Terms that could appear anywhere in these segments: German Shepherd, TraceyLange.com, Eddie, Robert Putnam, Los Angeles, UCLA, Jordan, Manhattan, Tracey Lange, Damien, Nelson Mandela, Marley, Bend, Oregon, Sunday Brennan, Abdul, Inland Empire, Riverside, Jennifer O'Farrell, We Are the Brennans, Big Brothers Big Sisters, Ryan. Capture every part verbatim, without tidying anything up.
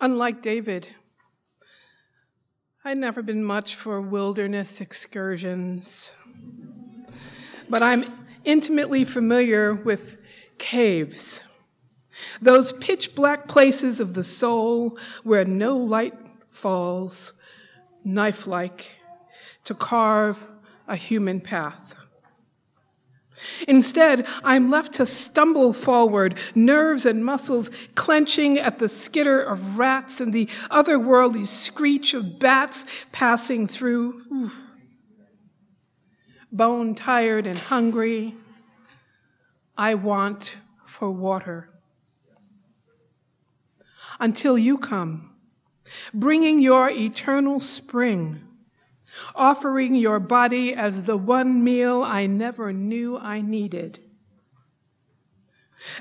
Unlike David, I'd never been much for wilderness excursions, but I'm intimately familiar with caves, those pitch-black places of the soul where no light falls, knife-like, to carve a human path. Instead, I'm left to stumble forward, nerves and muscles clenching at the skitter of rats and the otherworldly screech of bats passing through. Oof. Bone tired and hungry, I want for water. Until you come, bringing your eternal spring, offering your body as the one meal I never knew I needed.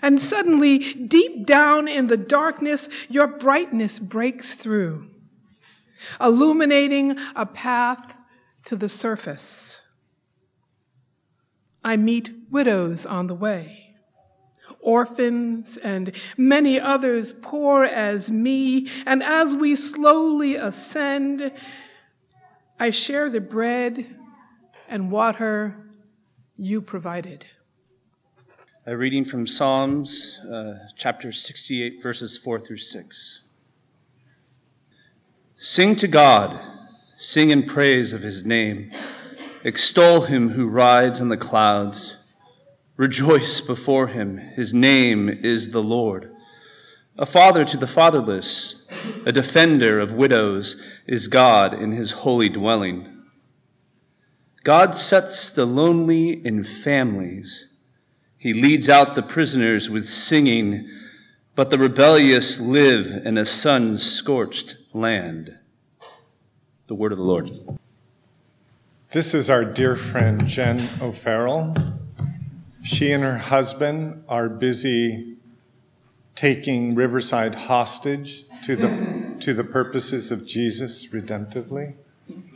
And suddenly, deep down in the darkness, your brightness breaks through, illuminating a path to the surface. I meet widows on the way, orphans and many others poor as me, and as we slowly ascend, I share the bread and water you provided. A reading from Psalms, uh, chapter sixty-eight, verses four through six. Sing to God, sing in praise of his name. Extol him who rides on the clouds. Rejoice before him. His name is the Lord. A father to the fatherless, a defender of widows, is God in his holy dwelling. God sets the lonely in families. He leads out the prisoners with singing, but the rebellious live in a sun-scorched land. The word of the Lord. This is our dear friend, Jen O'Farrell. She and her husband are busy taking Riverside hostage to the to the purposes of Jesus redemptively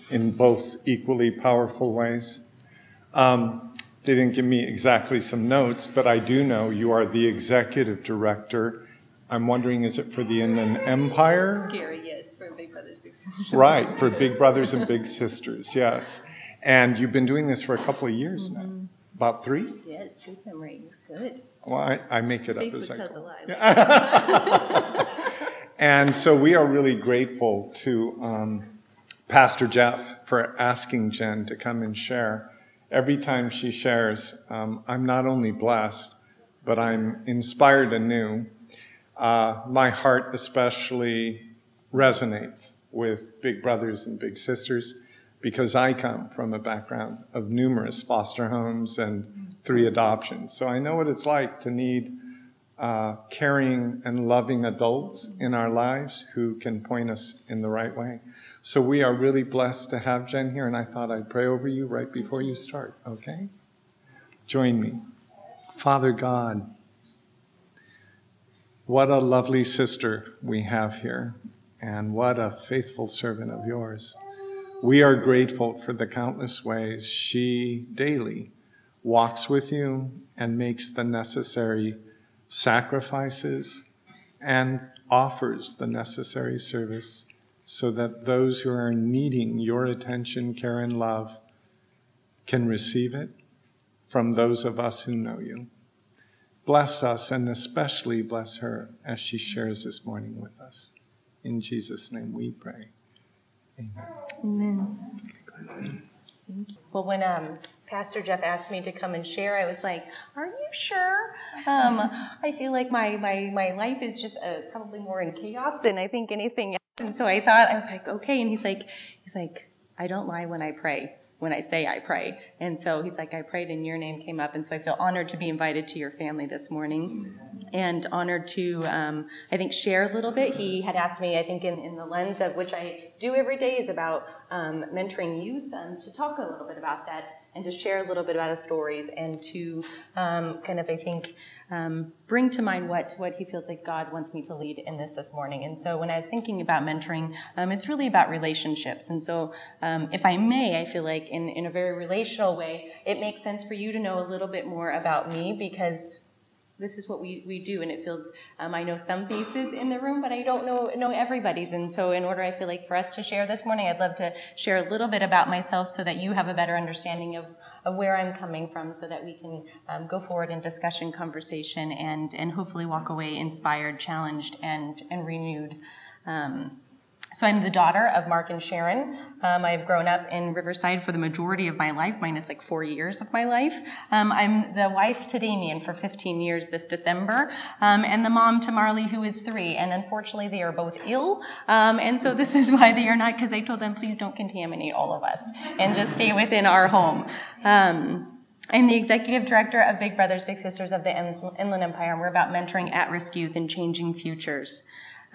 in both equally powerful ways. Um, they didn't give me exactly some notes, but I do know you are the executive director. I'm wondering, is it for the Inland Empire? Scary, yes, for Big Brothers Big Sisters. Right, for Big Brothers and Big Sisters, yes. And you've been doing this for a couple of years mm-hmm. now. About three? Yes, good memory. Good. Well, I, I make it up Facebook as I tells go. A lie. Yeah. And so we are really grateful to um, Pastor Jeff for asking Jen to come and share. Every time she shares, um, I'm not only blessed, but I'm inspired anew. Uh, my heart especially resonates with Big Brothers and Big Sisters, because I come from a background of numerous foster homes and three adoptions. So I know what it's like to need uh, caring and loving adults in our lives who can point us in the right way. So we are really blessed to have Jen here, and I thought I'd pray over you right before you start, okay? Join me. Father God, what a lovely sister we have here, and what a faithful servant of yours. We are grateful for the countless ways she daily walks with you and makes the necessary sacrifices and offers the necessary service so that those who are needing your attention, care, and love can receive it from those of us who know you. Bless us and especially bless her as she shares this morning with us. In Jesus' name we pray. Amen. Amen. Well, when um, Pastor Jeff asked me to come and share, I was like, are you sure? Um, I feel like my, my, my life is just uh, probably more in chaos than I think anything else. And so I thought, I was like, okay. And he's like, he's like, I don't lie when I pray, when I say I pray. And so he's like, I prayed and your name came up. And so I feel honored to be invited to your family this morning and honored to, um, I think, share a little bit. He had asked me, I think, in, in the lens of which I do every day is about um, mentoring youth, um, to talk a little bit about that and to share a little bit about his stories and to um, kind of, I think, um, bring to mind what, what he feels like God wants me to lead in this this morning. And so when I was thinking about mentoring, um, it's really about relationships. And so um, if I may, I feel like in, in a very relational way, it makes sense for you to know a little bit more about me because this is what we, we do, and it feels, um, I know some faces in the room, but I don't know, know everybody's, and so in order, I feel like, for us to share this morning, I'd love to share a little bit about myself so that you have a better understanding of, of where I'm coming from, so that we can um, go forward in discussion, conversation, and, and hopefully walk away inspired, challenged, and, and renewed. Um, So I'm the daughter of Mark and Sharon. Um, I've grown up in Riverside for the majority of my life, minus like four years of my life. Um, I'm the wife to Damien for fifteen years this December, um, and the mom to Marley, who is three. And unfortunately, they are both ill. Um, and so this is why they are not, because I told them, please don't contaminate all of us and just stay within our home. Um, I'm the executive director of Big Brothers Big Sisters of the In- Inland Empire, and we're about mentoring at-risk youth and changing futures.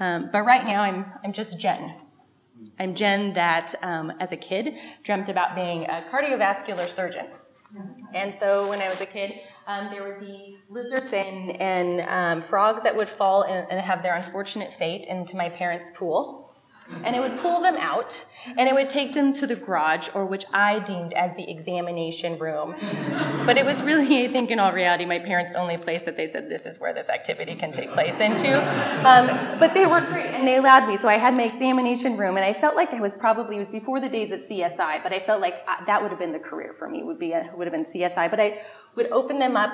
Um, but right now, I'm I'm just Jen. I'm Jen that, um, as a kid, dreamt about being a cardiovascular surgeon. And so when I was a kid, um, there would be lizards and, and um, frogs that would fall and, and have their unfortunate fate into my parents' pool. And it would pull them out, and it would take them to the garage, or which I deemed as the examination room. But it was really, I think, in all reality, my parents' only place that they said, this is where this activity can take place into. Um, but they were great, and they allowed me. So I had my examination room, and I felt like I was probably, it was before the days of C S I, but I felt like I, that would have been the career for me, would be a, would have been C S I. But I would open them up,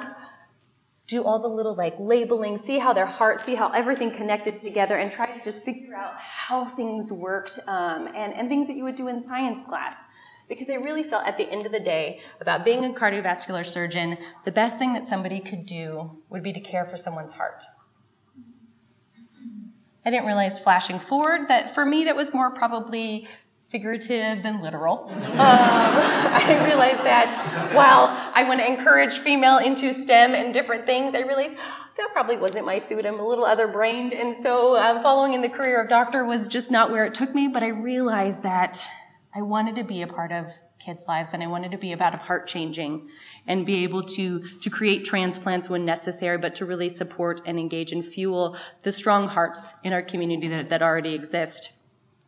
do all the little like labeling, see how their heart, see how everything connected together, and try to just figure out how things worked, um, and, and things that you would do in science class. Because I really felt at the end of the day about being a cardiovascular surgeon, the best thing that somebody could do would be to care for someone's heart. I didn't realize flashing forward that for me that was more probably figurative than literal. Um, I realized that while I want to encourage female into STEM and different things, I realized that probably wasn't my suit. I'm a little other-brained, and so um, following in the career of doctor was just not where it took me, but I realized that I wanted to be a part of kids' lives, and I wanted to be about heart changing and be able to, to create transplants when necessary, but to really support and engage and fuel the strong hearts in our community that, that already exist.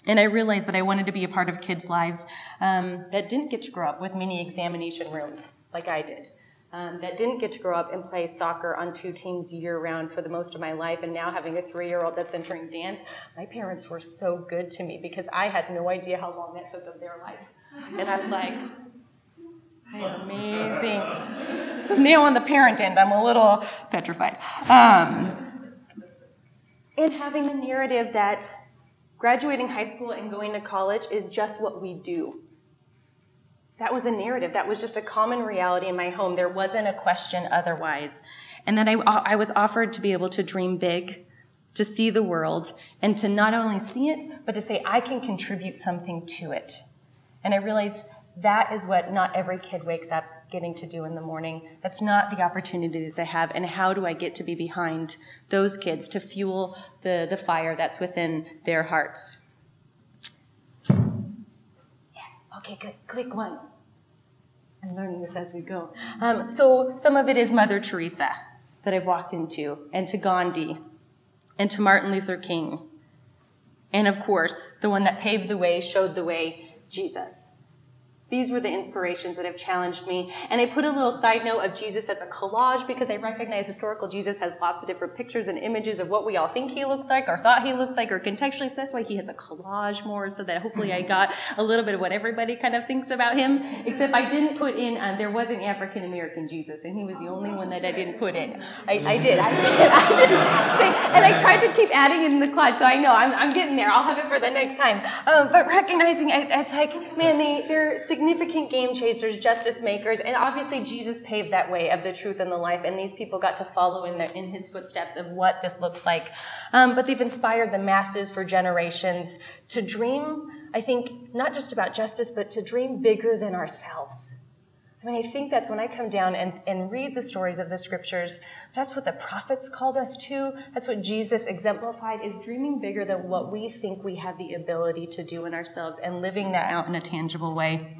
And I realized that I wanted to be a part of kids' lives um, that didn't get to grow up with many examination rooms like I did, um, that didn't get to grow up and play soccer on two teams year-round for the most of my life. And now having a three-year-old that's entering dance, my parents were so good to me because I had no idea how long that took of their life. And I was like, amazing. So now on the parent end, I'm a little petrified. Um, and having the narrative that graduating high school and going to college is just what we do. That was a narrative. That was just a common reality in my home. There wasn't a question otherwise. And then I, I was offered to be able to dream big, to see the world, and to not only see it, but to say, I can contribute something to it. And I realized that is what not every kid wakes up getting to do in the morning. That's not the opportunity that they have, and how do I get to be behind those kids to fuel the, the fire that's within their hearts? Yeah, okay, good, click one. I'm learning this as we go. Um, so some of it is Mother Teresa that I've walked into, and to Gandhi, and to Martin Luther King, and of course, the one that paved the way, showed the way, Jesus. These were the inspirations that have challenged me. And I put a little side note of Jesus as a collage because I recognize historical Jesus has lots of different pictures and images of what we all think he looks like or thought he looks like or contextually. So that's why he has a collage more, so that hopefully I got a little bit of what everybody kind of thinks about him. Except I didn't put in, um, there was an African-American Jesus, and he was the only one that I didn't put in. I, I did, I did, I did. And I tried to keep adding it in the collage, so I know I'm, I'm getting there. I'll have it for the next time. Um, but recognizing, it, it's like, man, they, they're significant. Significant game chasers, justice makers, and obviously Jesus paved that way of the truth and the life, and these people got to follow in, the, in his footsteps of what this looks like. Um, but they've inspired the masses for generations to dream, I think, not just about justice, but to dream bigger than ourselves. I mean, I think that's when I come down and, and read the stories of the scriptures, that's what the prophets called us to. That's what Jesus exemplified, is dreaming bigger than what we think we have the ability to do in ourselves and living that out in a tangible way.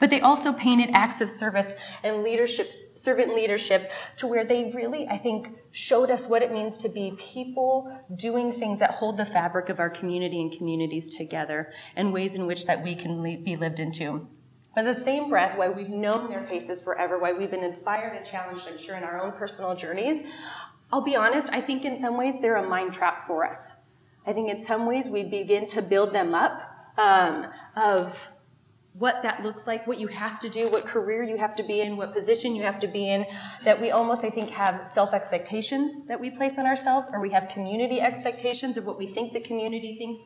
But they also painted acts of service and leadership, servant leadership, to where they really, I think, showed us what it means to be people doing things that hold the fabric of our community and communities together, and ways in which that we can be lived into. By the same breath, why we've known their faces forever, why we've been inspired and challenged, I'm sure, in our own personal journeys, I'll be honest, I think in some ways they're a mind trap for us. I think in some ways we begin to build them up um, of what that looks like, what you have to do, what career you have to be in, what position you have to be in, that we almost, I think, have self-expectations that we place on ourselves, or we have community expectations of what we think the community thinks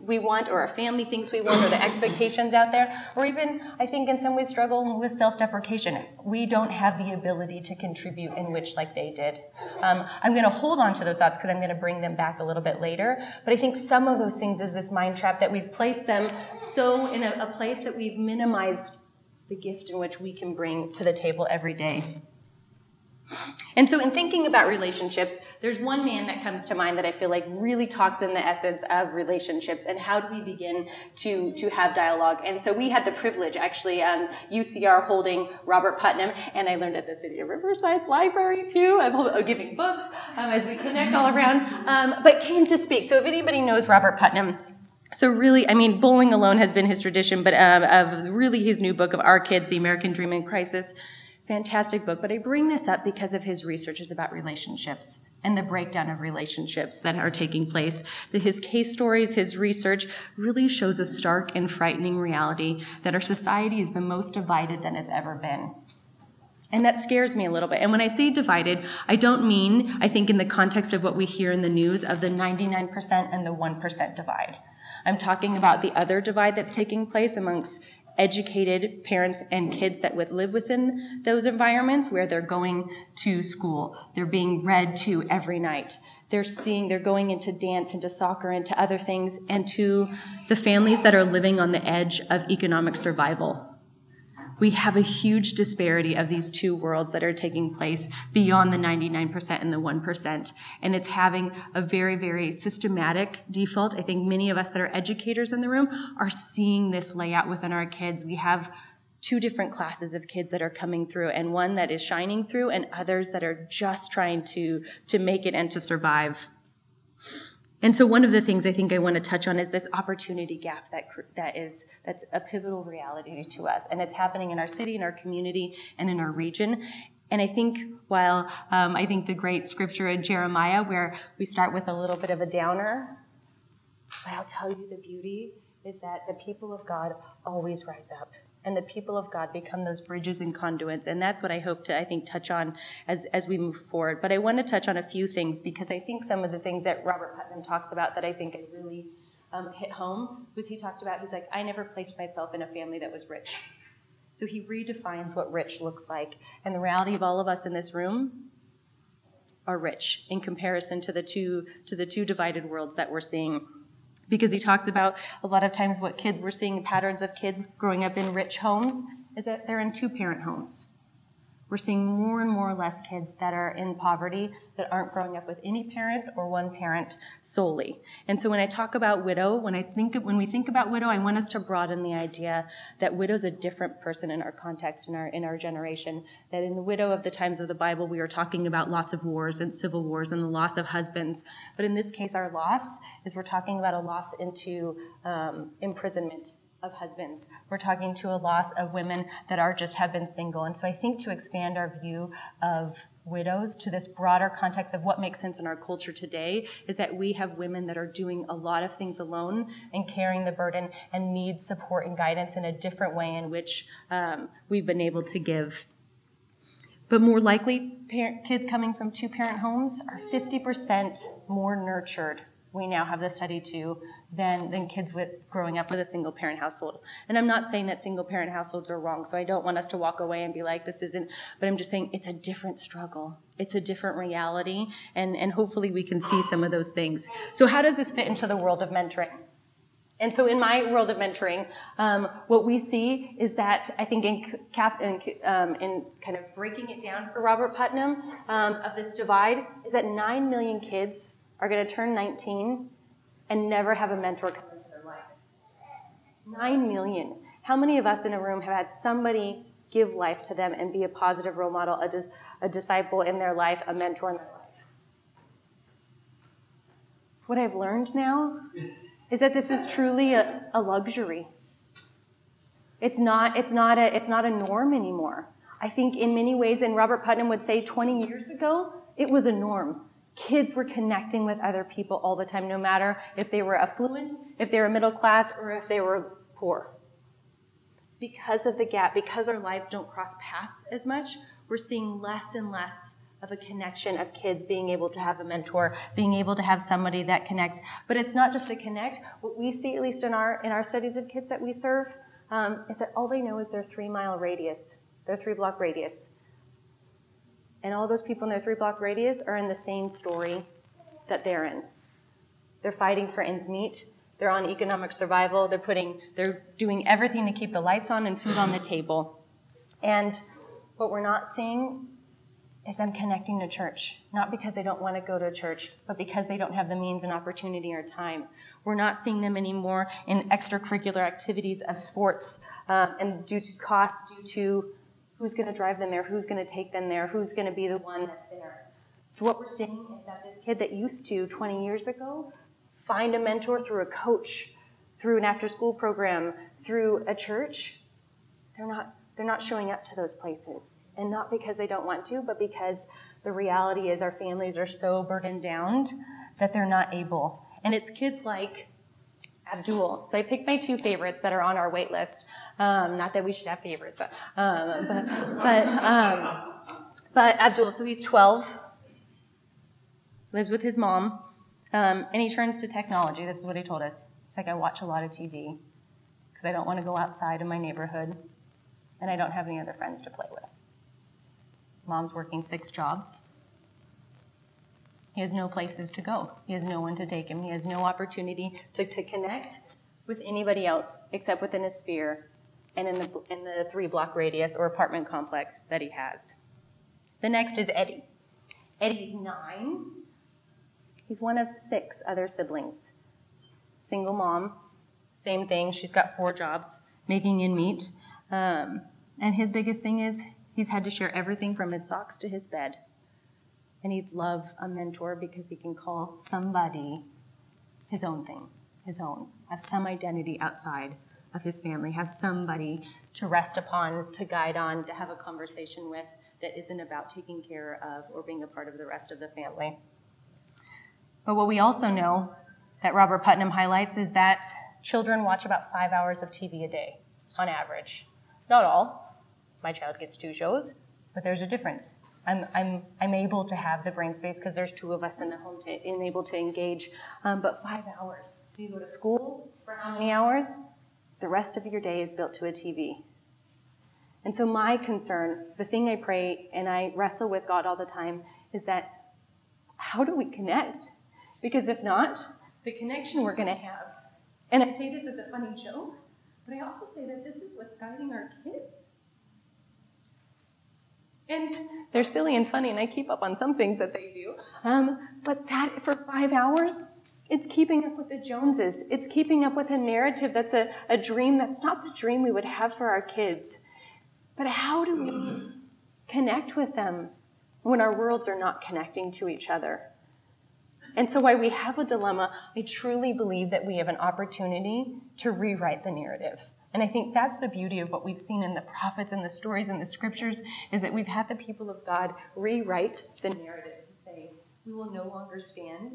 we want, or our family thinks we want, or the expectations out there, or even, I think, in some ways struggle with self-deprecation. We don't have the ability to contribute in which like they did. Um, I'm going to hold on to those thoughts because I'm going to bring them back a little bit later, but I think some of those things is this mind trap that we've placed them so in a, a place that we minimize the gift in which we can bring to the table every day. And so in thinking about relationships, there's one man that comes to mind that I feel like really talks in the essence of relationships and how do we begin to, to have dialogue. And so we had the privilege, actually, um, U C R holding Robert Putnam, and I learned at the City of Riverside Library, too, I'm giving books um, as we connect all around, um, but came to speak. So if anybody knows Robert Putnam, so really, I mean, bowling alone has been his tradition, but um, of really his new book of Our Kids, The American Dream in Crisis, fantastic book. But I bring this up because of his researches about relationships and the breakdown of relationships that are taking place. His case stories, his research really shows a stark and frightening reality that our society is the most divided than it's ever been. And that scares me a little bit. And when I say divided, I don't mean, I think in the context of what we hear in the news, of the ninety-nine percent and the one percent divide. I'm talking about the other divide that's taking place amongst educated parents and kids that would live within those environments where they're going to school, they're being read to every night, they're seeing, they're going into dance, into soccer, into other things, and to the families that are living on the edge of economic survival. We have a huge disparity of these two worlds that are taking place beyond the ninety-nine percent and the one percent. And it's having a very, very systematic default. I think many of us that are educators in the room are seeing this layout within our kids. We have two different classes of kids that are coming through, and one that is shining through and others that are just trying to, to make it and to survive. And so one of the things I think I want to touch on is this opportunity gap that that is that's a pivotal reality to us. And it's happening in our city, in our community, and in our region. And I think while um, I think the great scripture in Jeremiah, where we start with a little bit of a downer, but I'll tell you the beauty is that the people of God always rise up. And the people of God become those bridges and conduits. And that's what I hope to, I think, touch on as, as we move forward. But I want to touch on a few things because I think some of the things that Robert Putnam talks about that I think I really um, hit home was he talked about, he's like, I never placed myself in a family that was rich. So he redefines what rich looks like. And the reality of all of us in this room are rich in comparison to the two to the two divided worlds that we're seeing. Because he talks about a lot of times what kids, we're seeing patterns of kids growing up in rich homes is that they're in two-parent homes. We're seeing more and more less kids that are in poverty that aren't growing up with any parents or one parent solely. And so when I talk about widow, when I think when we think about widow, I want us to broaden the idea that widow's a different person in our context, in our in our generation. That in the widow of the times of the Bible, we are talking about lots of wars and civil wars and the loss of husbands. But in this case, our loss is we're talking about a loss into um, imprisonment of husbands. We're talking to a loss of women that are just have been single. And so I think to expand our view of widows to this broader context of what makes sense in our culture today is that we have women that are doing a lot of things alone and carrying the burden and need support and guidance in a different way in which um, we've been able to give. But more likely, parent, kids coming from two-parent homes are fifty percent more nurtured. We now have the study too, than, than kids with growing up with a single parent household. And I'm not saying that single parent households are wrong, so I don't want us to walk away and be like, this isn't, but I'm just saying it's a different struggle. It's a different reality, and, and hopefully we can see some of those things. So how does this fit into the world of mentoring? And so in my world of mentoring, um, what we see is that I think in, cap, in, um, in kind of breaking it down for Robert Putnam um, of this divide is that nine million kids are going to turn nineteen and never have a mentor come into their life. Nine million. How many of us in a room have had somebody give life to them and be a positive role model, a, dis- a disciple in their life, a mentor in their life? What I've learned now is that this is truly a, a luxury. It's not, it's not a, it's not a norm anymore. I think in many ways, and Robert Putnam would say twenty years ago, it was a norm. Kids were connecting with other people all the time, no matter if they were affluent, if they were middle class, or if they were poor. Because of the gap, because our lives don't cross paths as much, we're seeing less and less of a connection of kids being able to have a mentor, being able to have somebody that connects. But it's not just a connect. What we see, at least in our in our studies of kids that we serve, um, is that all they know is their three-mile radius, their three-block radius. And all those people in their three-block radius are in the same story that they're in. They're fighting for ends meet. They're on economic survival. They're putting, they're doing everything to keep the lights on and food on the table. And what we're not seeing is them connecting to church, not because they don't want to go to church, but because they don't have the means and opportunity or time. We're not seeing them anymore in extracurricular activities of sports, uh, and due to cost, due to who's going to drive them there, who's going to take them there, who's going to be the one that's there. So what we're seeing is that this kid that used to, twenty years ago, find a mentor through a coach, through an after-school program, through a church, they're not they're not showing up to those places. And not because they don't want to, but because the reality is our families are so burdened down that they're not able. And it's kids like Abdul. So I picked my two favorites that are on our wait list. Um, not that we should have favorites, um, but but, um, but Abdul, so he's twelve, lives with his mom, um, and he turns to technology. This is what he told us. It's like, I watch a lot of T V because I don't want to go outside in my neighborhood, and I don't have any other friends to play with. Mom's working six jobs. He has no places to go. He has no one to take him. He has no opportunity to, to connect with anybody else except within his sphere and in the in the three-block radius or apartment complex that he has. The next is Eddie. Eddie's nine. He's one of six other siblings. Single mom, same thing. She's got four jobs, making ends meet. Um, and his biggest thing is he's had to share everything from his socks to his bed. And he'd love a mentor because he can call somebody his own thing, his own, have some identity outside of his family, have somebody to rest upon, to guide on, to have a conversation with that isn't about taking care of or being a part of the rest of the family. But what we also know that Robert Putnam highlights is that children watch about five hours of T V a day on average. Not all. My child gets two shows, but there's a difference. I'm I'm I'm able to have the brain space because there's two of us in the home to and able to engage, um, but five hours. So you go to school for how many hours? The rest of your day is built to a T V. And so my concern, the thing I pray and I wrestle with God all the time, is that how do we connect? Because if not, the connection we're going to have. And I say this as a funny joke, but I also say that this is what's guiding our kids. And they're silly and funny, and I keep up on some things that they do. Um, but that, for five hours, it's keeping up with the Joneses. It's keeping up with a narrative that's a, a dream that's not the dream we would have for our kids. But how do we connect with them when our worlds are not connecting to each other? And so while we have a dilemma, I truly believe that we have an opportunity to rewrite the narrative. And I think that's the beauty of what we've seen in the prophets and the stories and the scriptures is that we've had the people of God rewrite the narrative to say, we will no longer stand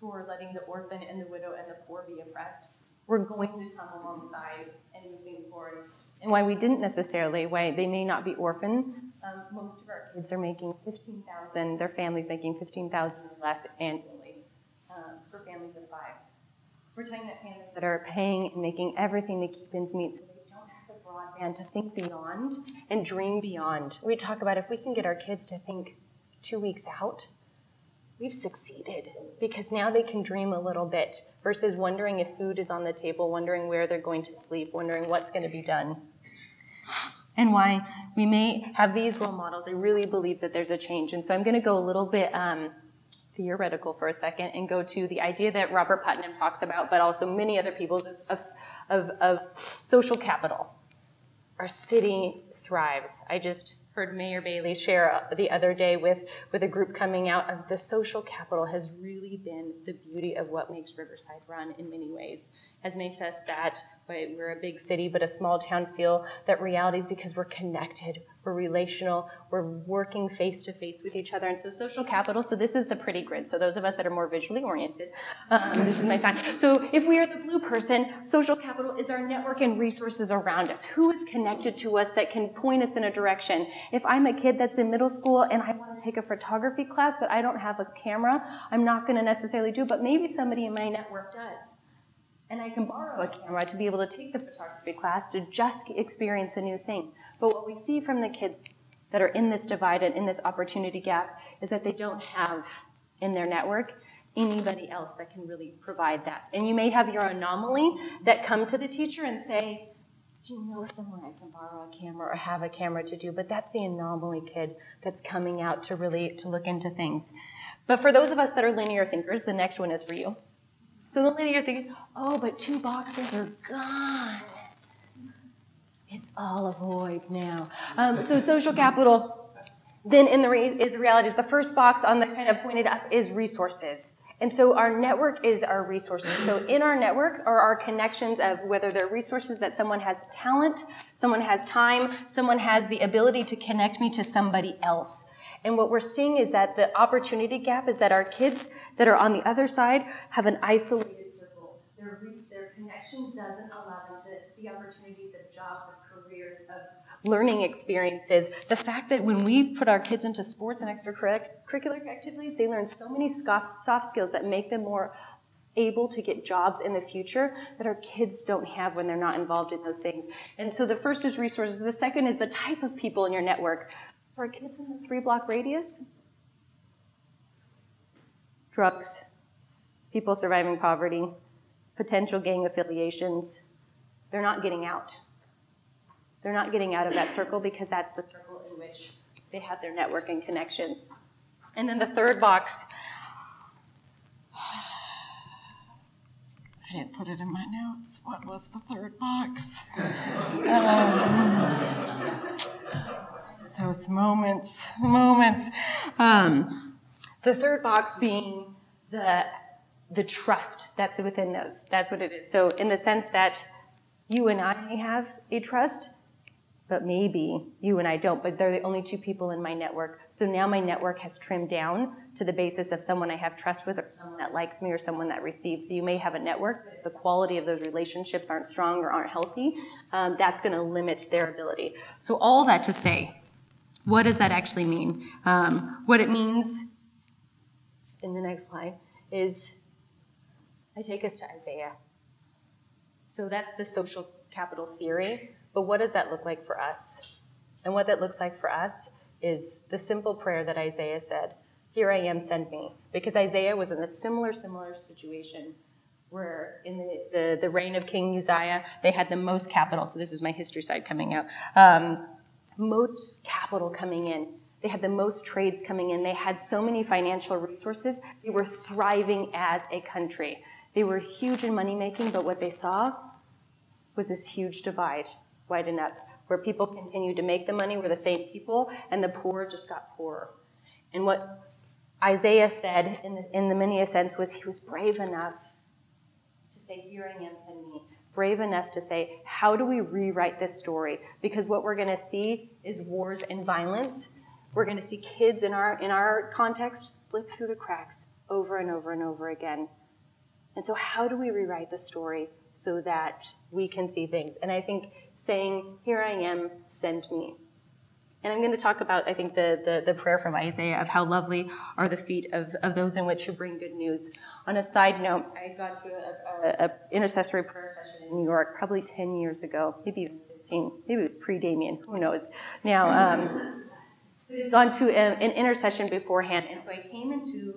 for letting the orphan and the widow and the poor be oppressed. We're going to come alongside and move things forward. And why we didn't necessarily, why they may not be orphan, um, most of our kids are making fifteen thousand dollars, their families making fifteen thousand dollars less annually um, for families of five. We're talking about families that are paying and making everything to keep ends meet so they don't have the broadband to think beyond and dream beyond. We talk about if we can get our kids to think two weeks out, we've succeeded because now they can dream a little bit versus wondering if food is on the table, wondering where they're going to sleep, wondering what's going to be done. And why we may have these role models, I really believe that there's a change. And so I'm going to go a little bit... Um, theoretical for a second and go to the idea that Robert Putnam talks about, but also many other people of, of, of social capital. Our city thrives. I just heard Mayor Bailey share the other day with, with a group coming out of the social capital has really been the beauty of what makes Riverside run in many ways. Has made us that we're a big city, but a small town feel, that reality is because we're connected, we're relational, we're working face-to-face with each other. And so social capital, so this is the pretty grid. So those of us that are more visually oriented, um, this is my time. So if we are the blue person, social capital is our network and resources around us. Who is connected to us that can point us in a direction? If I'm a kid that's in middle school and I want to take a photography class, but I don't have a camera, I'm not going to necessarily do it, but maybe somebody in my network does. And I can borrow a camera to be able to take the photography class to just experience a new thing. But what we see from the kids that are in this divide and in this opportunity gap is that they don't have in their network anybody else that can really provide that. And you may have your anomaly that come to the teacher and say, do you know someone I can borrow a camera or have a camera to do? But that's the anomaly kid that's coming out to really to look into things. But for those of us that are linear thinkers, the next one is for you. So the linear thinking, oh, but two boxes are gone. It's all a void now. Um, so social capital, then in the, re- is the reality is the first box on the kind of pointed up is resources. And so our network is our resources. So in our networks are our connections of whether they're resources that someone has talent, someone has time, someone has the ability to connect me to somebody else. And what we're seeing is that the opportunity gap is that our kids that are on the other side have an isolated circle. Their reach, their connection doesn't allow them to see opportunities of jobs, of careers, of learning experiences. The fact that when we put our kids into sports and extracurricular activities, they learn so many soft skills that make them more able to get jobs in the future that our kids don't have when they're not involved in those things. And so the first is resources. The second is the type of people in your network. So our kids in the three-block radius, drugs, people surviving poverty, potential gang affiliations, they're not getting out. They're not getting out of that circle because that's the circle in which they have their network and connections. And then the third box, I didn't put it in my notes. What was the third box? um, Those moments, moments. Um, the third box being the the trust that's within those. That's what it is. So in the sense that you and I have a trust, but maybe you and I don't, but they're the only two people in my network. So now my network has trimmed down to the basis of someone I have trust with or someone that likes me or someone that receives. So you may have a network, but if the quality of those relationships aren't strong or aren't healthy, um, that's going to limit their ability. So all that to say, what does that actually mean? Um, what it means in the next slide is I take us to Isaiah. So that's the social capital theory, but what does that look like for us? And what that looks like for us is the simple prayer that Isaiah said, here I am, send me. Because Isaiah was in a similar, similar situation where in the, the, the reign of King Uzziah, they had the most capital. So this is my history side coming out. Um, most capital coming in. They had the most trades coming in. They had so many financial resources. They were thriving as a country. They were huge in money making, but what they saw was this huge divide widen up, where people continued to make the money, were the same people, and the poor just got poorer. And what Isaiah said in the, in the many sense was he was brave enough to say, here I am, send me. Brave enough to say, how do we rewrite this story? Because what we're going to see is wars and violence. We're going to see kids in our in our context slip through the cracks over and over and over again. And so how do we rewrite the story so that we can see things? And I think saying, here I am, send me. And I'm going to talk about, I think, the, the, the prayer from Isaiah of how lovely are the feet of, of those in which who bring good news. On a side note, I got to a, a, a intercessory prayer session in New York probably ten years ago, maybe even fifteen, maybe it was pre-Damien, who knows. Now, um, we had gone to a, an intercession beforehand, and so I came into,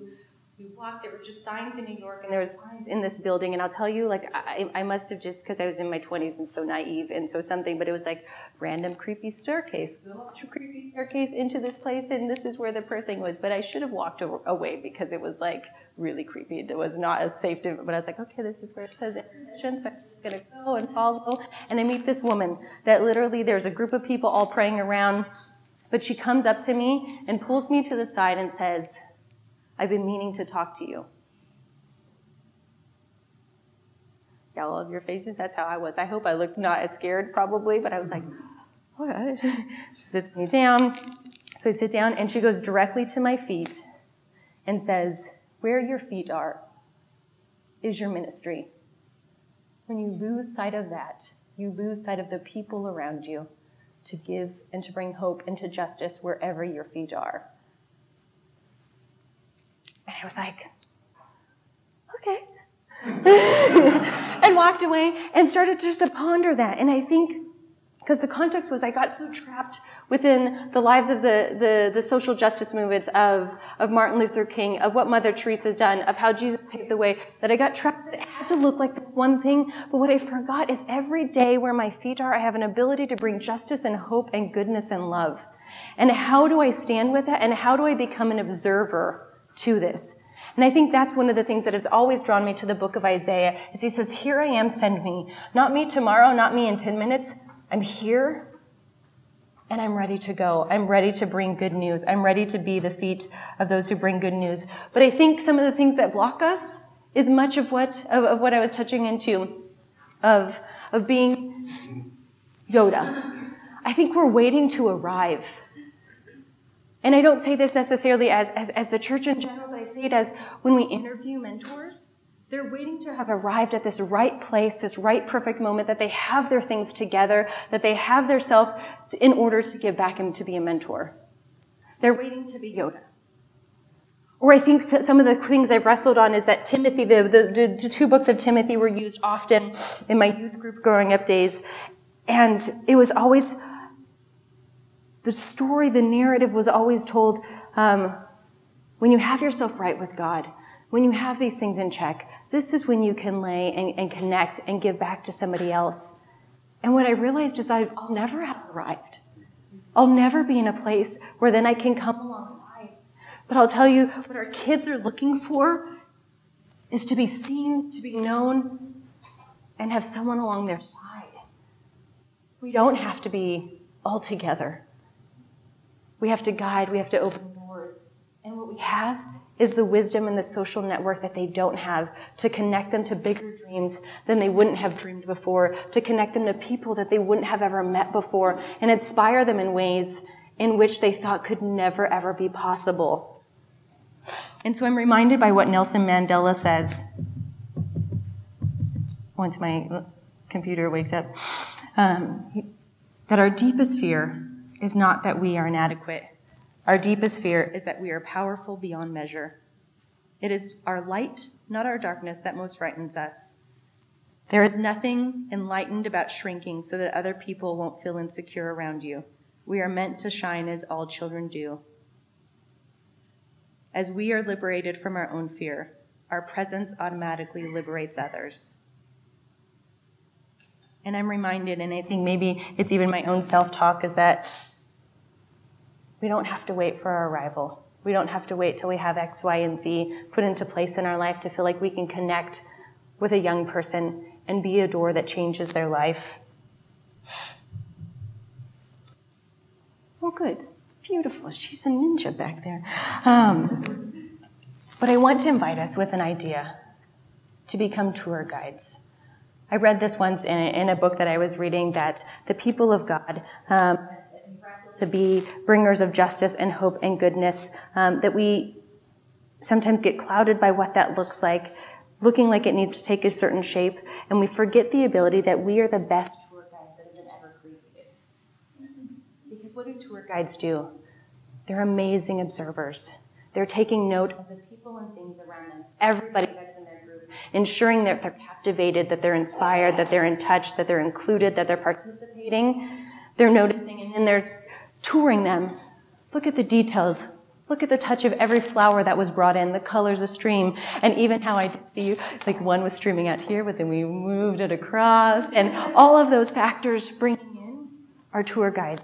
we walked, there were just signs in New York, and there was signs in this building, and I'll tell you, like, I, I must have just, because I was in my twenties and so naive and so something, but it was like, random creepy staircase, go up to creepy staircase into this place, and this is where the prayer thing was, but I should have walked away because it was, like, really creepy. It was not as safe, to, but I was like, okay, this is where it says intercession, so I'm just going to go and follow, and I meet this woman that literally, there's a group of people all praying around. But she comes up to me and pulls me to the side and says, I've been meaning to talk to you. Yeah, all of your faces, that's how I was. I hope I looked not as scared probably, but I was like, all right. She sits me down. So I sit down and she goes directly to my feet and says, where your feet are is your ministry. When you lose sight of that, you lose sight of the people around you to give and to bring hope and to justice wherever your feet are. And I was like, okay. And walked away and started just to ponder that. And I think, because the context was I got so trapped within the lives of the, the, the social justice movements of, of Martin Luther King, of what Mother Teresa's done, of how Jesus paved the way, that I got trapped, that it had to look like this one thing. But what I forgot is every day where my feet are, I have an ability to bring justice and hope and goodness and love. And how do I stand with that? And how do I become an observer to this? And I think that's one of the things that has always drawn me to the book of Isaiah, is he says, here I am, send me. Not me tomorrow, not me in ten minutes. I'm here, and I'm ready to go. I'm ready to bring good news. I'm ready to be the feet of those who bring good news. But I think some of the things that block us is much of what of, of what I was touching into, of, of being Yoda. I think we're waiting to arrive. And I don't say this necessarily as, as, as the church in general, but I say it as when we interview mentors, they're waiting to have arrived at this right place, this right perfect moment, that they have their things together, that they have their self in order to give back and to be a mentor. They're waiting to be Yoda. Or I think that some of the things I've wrestled on is that Timothy, the, the, the two books of Timothy were used often in my youth group growing up days. And it was always... The story, the narrative was always told, um, when you have yourself right with God, when you have these things in check, this is when you can lay and, and connect and give back to somebody else. And what I realized is I've, I'll never have arrived. I'll never be in a place where then I can come alongside. But I'll tell you, what our kids are looking for is to be seen, to be known, and have someone along their side. We don't have to be all together. We have to guide, we have to open doors. And what we have is the wisdom and the social network that they don't have to connect them to bigger dreams than they wouldn't have dreamed before, to connect them to people that they wouldn't have ever met before, and inspire them in ways in which they thought could never, ever be possible. And so I'm reminded by what Nelson Mandela says. Once my computer wakes up, um, that our deepest fear is not that we are inadequate. Our deepest fear is that we are powerful beyond measure. It is our light, not our darkness, that most frightens us. There is nothing enlightened about shrinking so that other people won't feel insecure around you. We are meant to shine as all children do. As we are liberated from our own fear, our presence automatically liberates others. And I'm reminded, and I think maybe it's even my own self-talk, is that we don't have to wait for our arrival. We don't have to wait till we have X, Y, and Z put into place in our life to feel like we can connect with a young person and be a door that changes their life. Oh, good. Beautiful. She's a ninja back there. Um, but I want to invite us with an idea to become tour guides. I read this once in a, in a book that I was reading, that the people of God, um, to be bringers of justice and hope and goodness, um, that we sometimes get clouded by what that looks like, looking like it needs to take a certain shape, and we forget the ability that we are the best tour guides that have been ever created. Because what do tour guides do? They're amazing observers. They're taking note of the people and things around them. Everybody that's in their group, ensuring that they're captivated, that they're inspired, that they're in touch, that they're included, that they're participating. They're noticing, and then they're touring them. Look at the details. Look at the touch of every flower that was brought in, the colors of stream, and even how I did see, like one was streaming out here, but then we moved it across, and all of those factors bringing in our tour guides.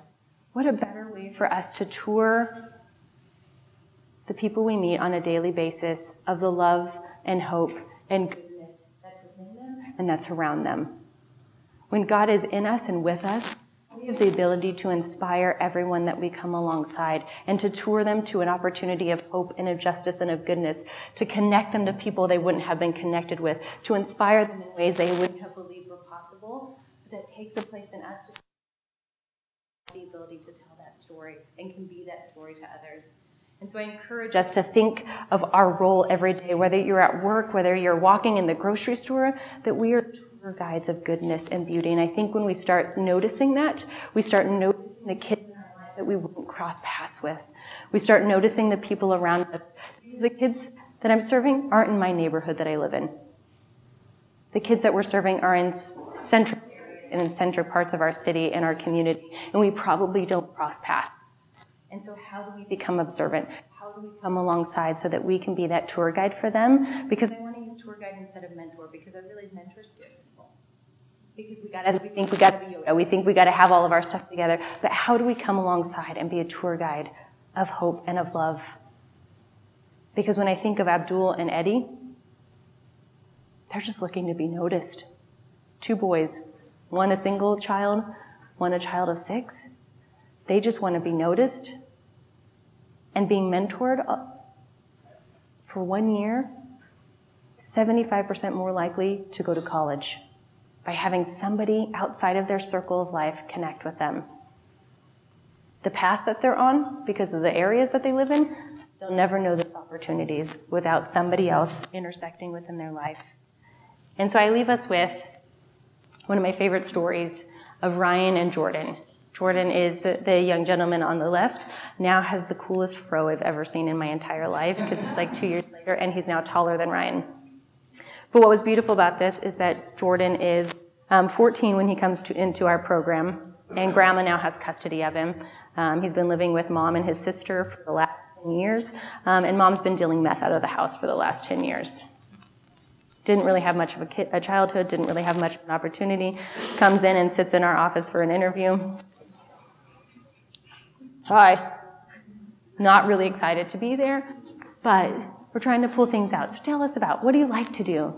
What a better way for us to tour the people we meet on a daily basis of the love and hope and goodness that's within them and that's around them. When God is in us and with us, the ability to inspire everyone that we come alongside and to tour them to an opportunity of hope and of justice and of goodness, to connect them to people they wouldn't have been connected with, to inspire them in ways they wouldn't have believed were possible, that takes the place in us to the ability to tell that story and can be that story to others. And so I encourage us to think of our role every day, whether you're at work, whether you're walking in the grocery store, that we are tour guides of goodness and beauty. And I think when we start noticing that, we start noticing the kids in our life that we wouldn't cross paths with. We start noticing the people around us. The kids that I'm serving aren't in my neighborhood that I live in. The kids that we're serving are in central areas and in central parts of our city and our community, and we probably don't cross paths. And so how do we become observant? How do we come alongside so that we can be that tour guide for them? Because I want to use tour guide instead of mentor, because I realize mentors scare people. Because we gotta we think we gotta be Yoda, we think we gotta have all of our stuff together. But how do we come alongside and be a tour guide of hope and of love? Because when I think of Abdul and Eddie, they're just looking to be noticed. Two boys, one a single child, one a child of six. They just want to be noticed, and being mentored for one year, seventy-five percent more likely to go to college by having somebody outside of their circle of life connect with them. The path that they're on, because of the areas that they live in, they'll never know those opportunities without somebody else intersecting within their life. And so I leave us with one of my favorite stories of Ryan and Jordan. Jordan is the, the young gentleman on the left, now has the coolest fro I've ever seen in my entire life, because it's like two years later, and he's now taller than Ryan. But what was beautiful about this is that Jordan is um, fourteen when he comes to, into our program, and Grandma now has custody of him. Um, he's been living with Mom and his sister for the last ten years, um, and Mom's been dealing meth out of the house for the last ten years. Didn't really have much of a, kid, a childhood, didn't really have much of an opportunity, comes in and sits in our office for an interview. Hi. Not really excited to be there, but we're trying to pull things out. So tell us about, what do you like to do?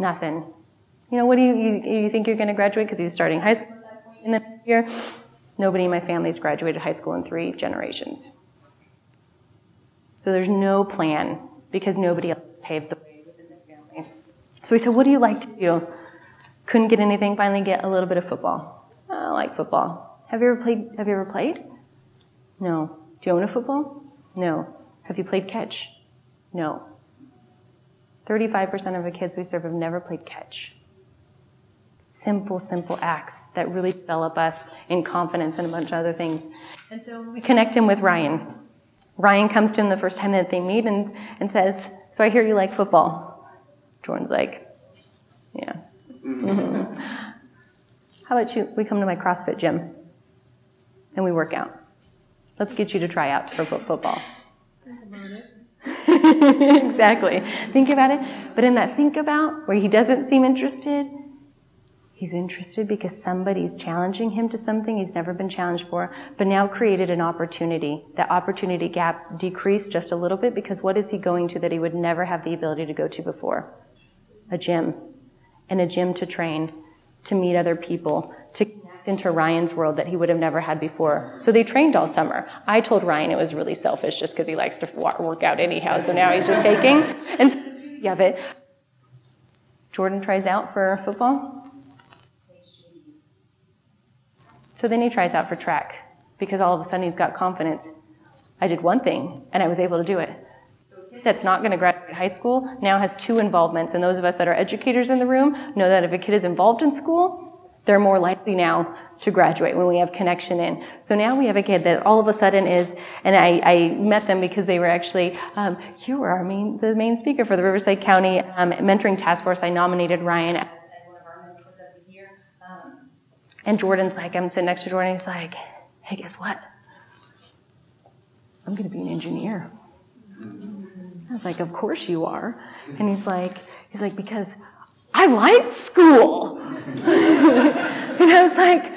Nothing. You know, what do you you, you think you're going to graduate? Because he's starting high school at that point in the next year. Nobody in my family's graduated high school in three generations. So there's no plan because nobody else paved the way within this family. So we said, what do you like to do? Couldn't get anything. Finally, get a little bit of football. I like football. Have you ever played? Have you ever played? No. Do you own a football? No. Have you played catch? No. thirty-five percent of the kids we serve have never played catch. Simple, simple acts that really develop us in confidence and a bunch of other things. And so we connect him with Ryan. Ryan comes to him the first time that they meet and, and says, so I hear you like football. Jordan's like, yeah. Mm-hmm. How about you? We come to my CrossFit gym and we work out. Let's get you to try out for football. Think about it. Exactly. Think about it. But in that think about, where he doesn't seem interested, he's interested because somebody's challenging him to something he's never been challenged for, but now created an opportunity. That opportunity gap decreased just a little bit because what is he going to that he would never have the ability to go to before? A gym. And a gym to train, to meet other people, to into Ryan's world that he would have never had before. So they trained all summer. I told Ryan it was really selfish just because he likes to work out anyhow, so now he's just taking. And so, yeah, but Jordan tries out for football. So then he tries out for track because all of a sudden he's got confidence. I did one thing and I was able to do it. That's not going to graduate high school now has two involvements, and those of us that are educators in the room know that if a kid is involved in school, they're more likely now to graduate when we have connection in. So now we have a kid that all of a sudden is, and I, I met them because they were actually, um, you were our main, the main speaker for the Riverside County um, Mentoring Task Force. I nominated Ryan as one of our mentors of the year. Um, and Jordan's like, I'm sitting next to Jordan, he's like, hey, guess what? I'm going to be an engineer. I was like, of course you are. And he's like, he's like, because I like school. And I was like,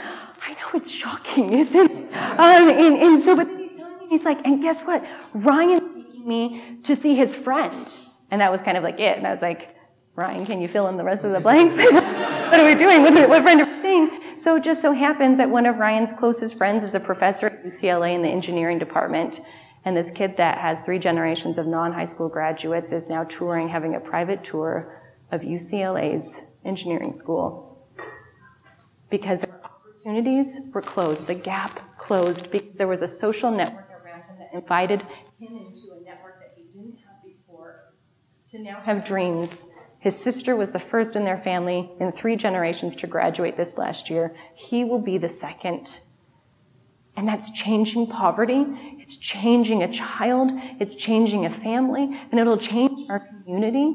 I know it's shocking, isn't it? Um, and, and so, but he's telling me, he's like, and guess what? Ryan's taking me to see his friend. And that was kind of like it. And I was like, Ryan, can you fill in the rest of the blanks? What are we doing? What, what friend are we seeing? So it just so happens that one of Ryan's closest friends is a professor at U C L A in the engineering department. And this kid that has three generations of non-high school graduates is now touring, having a private tour of U C L A's engineering school. Because their opportunities were closed, the gap closed, because there was a social network around him that invited him into a network that he didn't have before to now have dreams. His sister was the first in their family in three generations to graduate this last year. He will be the second. And that's changing poverty, it's changing a child, it's changing a family, and it'll change our community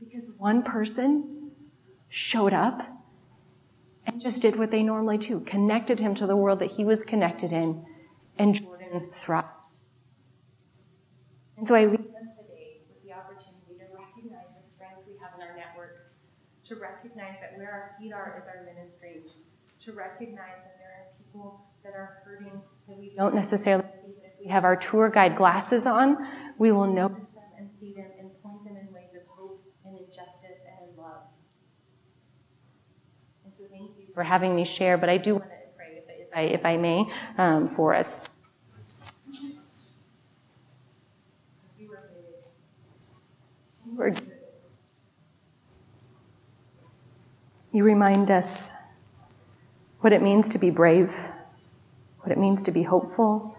because one person showed up and just did what they normally do, connected him to the world that he was connected in, and Jordan thrived. And so I leave them today with the opportunity to recognize the strength we have in our network, to recognize that where our feet are is our ministry, to recognize that there are people that are hurting, that we don't necessarily see, but if we have our tour guide glasses on, we will notice them and see them and point them in ways of hope and in justice and in love. And so thank you for having me share, but I do want to pray, if I, if I may, um, for us. You were good. You were good. You remind us what it means to be brave, what it means to be hopeful.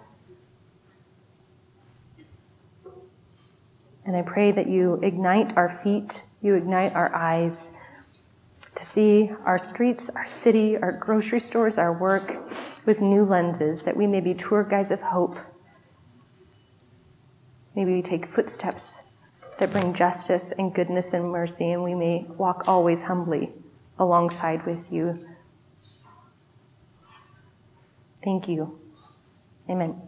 And I pray that you ignite our feet, you ignite our eyes to see our streets, our city, our grocery stores, our work with new lenses, that we may be tour guides of hope. Maybe we take footsteps that bring justice and goodness and mercy, and we may walk always humbly alongside with you. Thank you. Amen.